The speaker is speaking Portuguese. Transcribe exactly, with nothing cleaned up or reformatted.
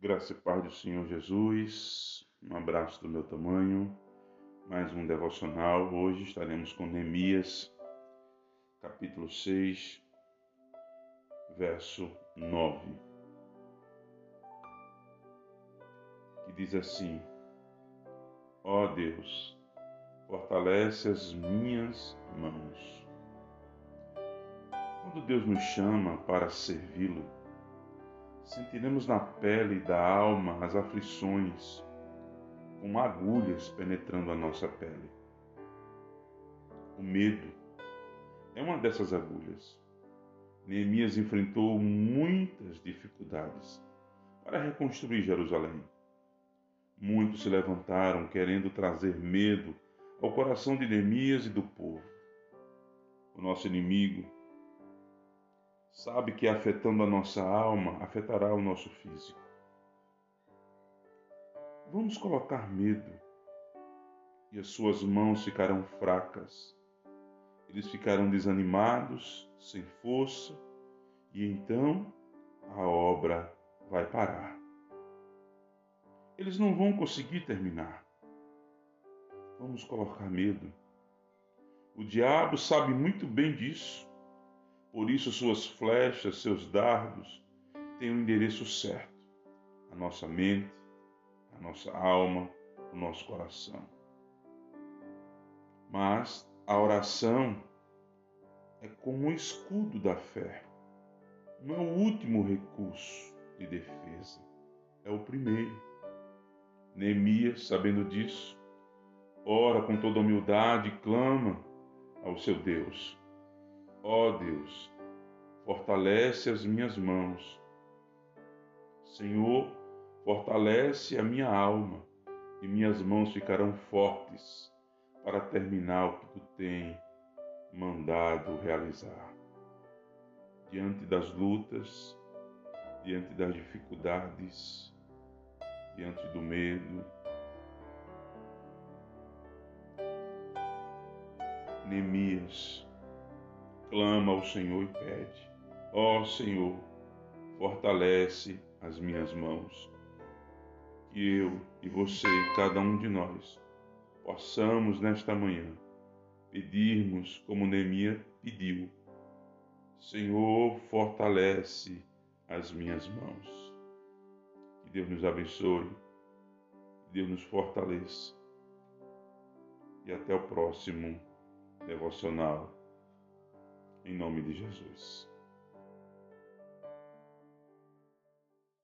Graça e paz do Senhor Jesus, um abraço do meu tamanho, mais um devocional. Hoje estaremos com Neemias, capítulo seis, verso nove, que diz assim: Ó Deus, fortalece as minhas mãos. Quando Deus nos chama para servi-lo, sentiremos na pele da alma as aflições, como agulhas penetrando a nossa pele. O medo é uma dessas agulhas. Neemias enfrentou muitas dificuldades para reconstruir Jerusalém. Muitos se levantaram querendo trazer medo ao coração de Neemias e do povo. O nosso inimigo sabe que, afetando a nossa alma, afetará o nosso físico. Vamos colocar medo, e as suas mãos ficarão fracas. Eles ficarão desanimados, sem força, e então a obra vai parar. Eles não vão conseguir terminar. Vamos colocar medo. O diabo sabe muito bem disso. Por isso, suas flechas, seus dardos, têm o endereço certo: a nossa mente, a nossa alma, o nosso coração. Mas a oração é como o escudo da fé. Não é o último recurso de defesa, é o primeiro. Neemias, sabendo disso, ora com toda humildade e clama ao seu Deus: Ó Deus, fortalece as minhas mãos. Senhor, fortalece a minha alma, e minhas mãos ficarão fortes para terminar o que Tu tem mandado realizar. Diante das lutas, diante das dificuldades, diante do medo, Neemias clama ao Senhor e pede: Ó Senhor, fortalece as minhas mãos. Que eu e você, cada um de nós, possamos nesta manhã pedirmos como Neemias pediu: Senhor, fortalece as minhas mãos. Que Deus nos abençoe, que Deus nos fortaleça. E até o próximo devocional. Em nome de Jesus.